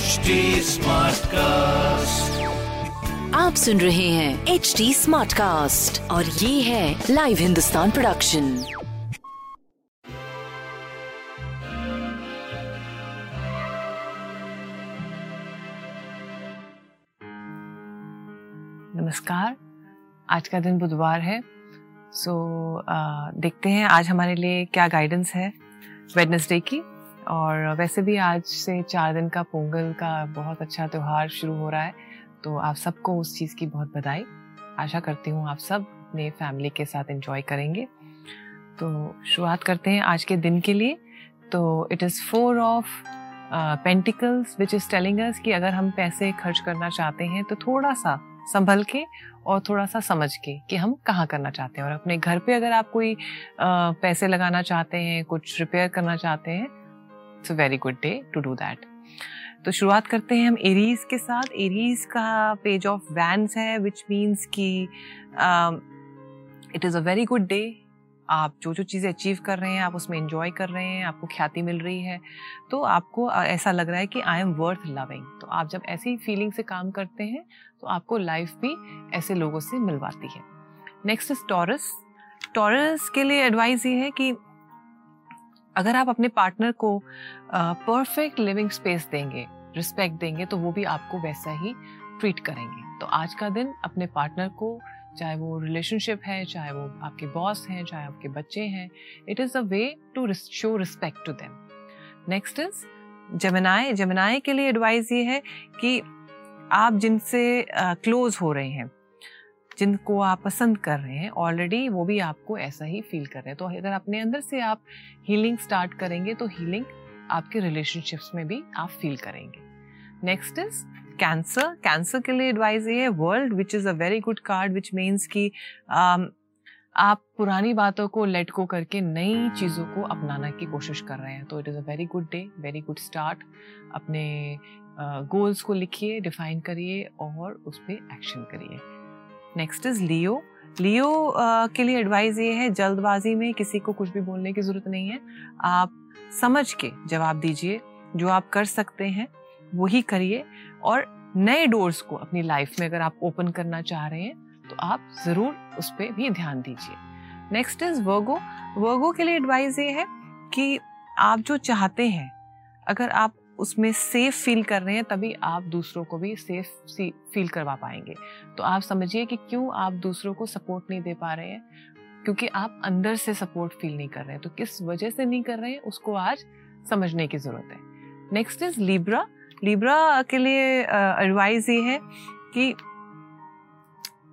HD SmartCast. आप सुन रहे हैं HD SmartCast और ये है लाइव हिंदुस्तान प्रोडक्शन। नमस्कार, आज का दिन बुधवार है, सो देखते हैं आज हमारे लिए क्या गाइडेंस है वेडनेसडे की। और वैसे भी आज से 4 दिन का पोंगल का बहुत अच्छा त्यौहार शुरू हो रहा है, तो आप सबको उस चीज़ की बहुत बधाई। आशा करती हूँ आप सब अपने फैमिली के साथ एंजॉय करेंगे। तो शुरुआत करते हैं आज के दिन के लिए। तो it is 4 of Pentacles which is telling us कि अगर हम पैसे खर्च करना चाहते हैं तो थोड़ा सा संभल के और थोड़ा सा समझ के कि हम कहाँ करना चाहते हैं। और अपने घर पे अगर आप कोई पैसे लगाना चाहते हैं, कुछ रिपेयर करना चाहते हैं, it's a very good day to do that. तो शुरुआत करते हैं हम एरीज के साथ। एरीज का पेज ऑफ वैंड्स है, विच मीन्स कि it is a very good day. आप जो जो चीज़ें अचीव कर रहे हैं, आप उसमें एंजॉय कर रहे हैं, आपको ख्याति मिल रही है, तो आपको ऐसा लग रहा है कि आई एम वर्थ लविंग। तो आप जब ऐसी फीलिंग से काम करते हैं तो आपको लाइफ भी ऐसे लोगों से मिलवाती है। Next is taurus. टॉरस के लिए एडवाइस ये है कि अगर आप अपने पार्टनर को परफेक्ट लिविंग स्पेस देंगे, रिस्पेक्ट देंगे, तो वो भी आपको वैसा ही ट्रीट करेंगे। तो आज का दिन अपने पार्टनर को, चाहे वो रिलेशनशिप है, चाहे वो आपके बॉस हैं, चाहे आपके बच्चे हैं, it is a way to show respect to them. Next is Gemini. Gemini के लिए एडवाइस ये है कि आप जिनसे क्लोज हो रहे हैं, जिनको आप पसंद कर रहे हैं ऑलरेडी, वो भी आपको ऐसा ही फील कर रहे हैं। तो अगर अपने अंदर से आप हीलिंग स्टार्ट करेंगे तो हीलिंग आपके रिलेशनशिप्स में भी आप फील करेंगे। Next is cancer. कैंसर के लिए एडवाइस ये है world, which is a very good card, which means कि आप पुरानी बातों को लेट गो करके नई चीज़ों को अपनाने की कोशिश कर रहे हैं। तो it is a very good day, very good start. अपने गोल्स को लिखिए, डिफाइन करिए और उस पर एक्शन करिए। नेक्स्ट इज़ लियो। लियो के लिए एडवाइस ये है जल्दबाजी में किसी को कुछ भी बोलने की ज़रूरत नहीं है। आप समझ के जवाब दीजिए, जो आप कर सकते हैं वही करिए। और नए डोर्स को अपनी लाइफ में अगर आप ओपन करना चाह रहे हैं तो आप ज़रूर उस पर भी ध्यान दीजिए। Next is Virgo. वर्गो के लिए एडवाइस ये है कि आप जो चाहते हैं, अगर आप उसमें सेफ फील कर रहे हैं तभी आप दूसरों को भी सेफ फील करवा पाएंगे। तो आप समझिए कि क्यों आप दूसरों को सपोर्ट नहीं दे पा रहे हैं, क्योंकि आप अंदर से सपोर्ट फील नहीं कर रहे हैं। तो किस वजह से नहीं कर रहे हैं उसको आज समझने की ज़रूरत है। Next is Libra. लिब्रा के लिए एडवाइस ये है कि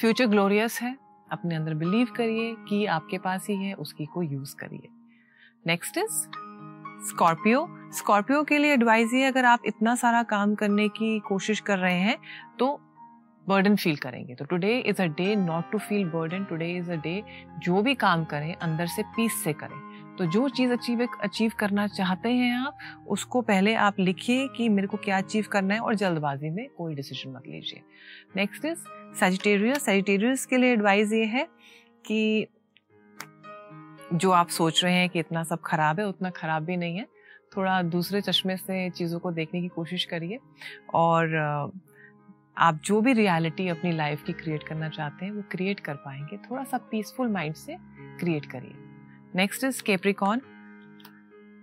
फ्यूचर ग्लोरियस है, अपने अंदर बिलीव करिए कि आपके पास ही है, उसकी को यूज़ करिए। Next is Scorpio. स्कॉर्पियो के लिए एडवाइस ये है अगर आप इतना सारा काम करने की कोशिश कर रहे हैं तो बर्डन फील करेंगे। तो today is a day not to feel burden. Today is a day जो भी काम करें अंदर से पीस से करें। तो जो चीज़ अचीव करना चाहते हैं आप, उसको पहले आप लिखिए कि मेरे को क्या अचीव करना है, और जल्दबाजी में कोई डिसीजन मत लीजिए। Next is Sagittarius. सजिटेरियस के लिए एडवाइस ये है कि जो आप सोच रहे हैं कि इतना सब खराब है, उतना खराब भी नहीं है। थोड़ा दूसरे चश्मे से चीज़ों को देखने की कोशिश करिए और आप जो भी रियलिटी अपनी लाइफ की क्रिएट करना चाहते हैं वो क्रिएट कर पाएंगे। थोड़ा सा पीसफुल माइंड से क्रिएट करिए। Next is Capricorn.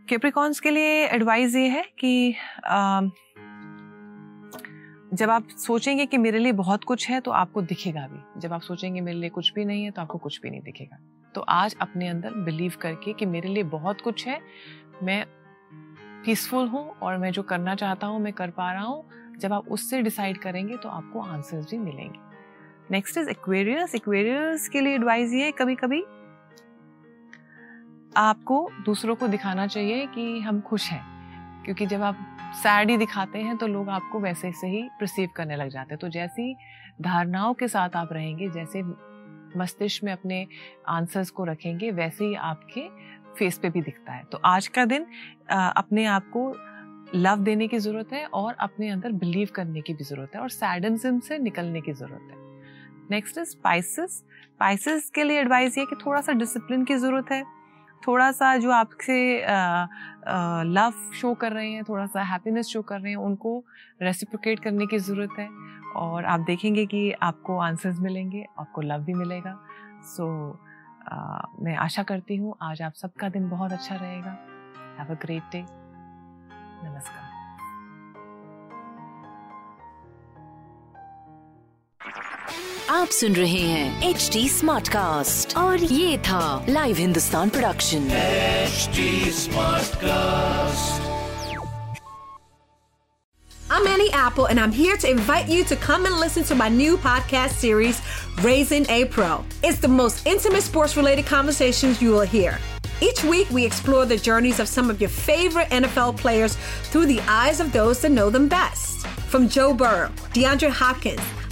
कैप्रिकॉर्न्स के लिए एडवाइस ये है कि जब आप सोचेंगे कि मेरे लिए बहुत कुछ है तो आपको दिखेगा भी। जब आप सोचेंगे मेरे लिए कुछ भी नहीं है तो आपको कुछ भी नहीं दिखेगा। तो आज अपने अंदर बिलीव करके कि मेरे लिए बहुत कुछ है, मैं पीसफुल हूँ और मैं जो करना चाहता हूँ मैं कर पा रहा हूँ। जब आप उससे डिसाइड करेंगे तो आपको आंसर्स भी मिलेंगे। Next is Aquarius. एक्वेरियस के लिए एडवाइस ये है कभी कभी आपको दूसरों को दिखाना चाहिए कि हम खुश हैं, क्योंकि जब आप सैड ही दिखाते हैं तो लोग आपको वैसे से ही परसीव करने लग जाते हैं। तो जैसी धारणाओं के साथ आप रहेंगे, जैसे मस्तिष्क में अपने आंसर्स को रखेंगे, वैसे ही आपके फेस पे भी दिखता है। तो आज का दिन अपने आप को लव देने की ज़रूरत है और अपने अंदर बिलीव करने की भी ज़रूरत है और सैडनिज्म से निकलने की ज़रूरत है। Next is Pisces. पाइसेस के लिए एडवाइस ये कि थोड़ा सा डिसिप्लिन की ज़रूरत है, थोड़ा सा जो आपसे लव शो कर रहे हैं, थोड़ा सा हैप्पीनेस शो कर रहे हैं, उनको रेसिप्रोकेट करने की ज़रूरत है और आप देखेंगे कि आपको आंसर्स मिलेंगे, आपको लव भी मिलेगा। सो मैं आशा करती हूँ आज आप सबका दिन बहुत अच्छा रहेगा। Have a great day. नमस्कार। आप सुन रहे हैं HD SmartCast और ये था live Hindustan production HD SmartCast। I'm Annie Apple and I'm here to invite you to come and listen to my new podcast series, Raising a Pro. It's the most intimate sports-related conversations you will hear. Each week, we explore the journeys of some of your favorite NFL players through the eyes of those that know them best. From Joe Burrow, DeAndre Hopkins,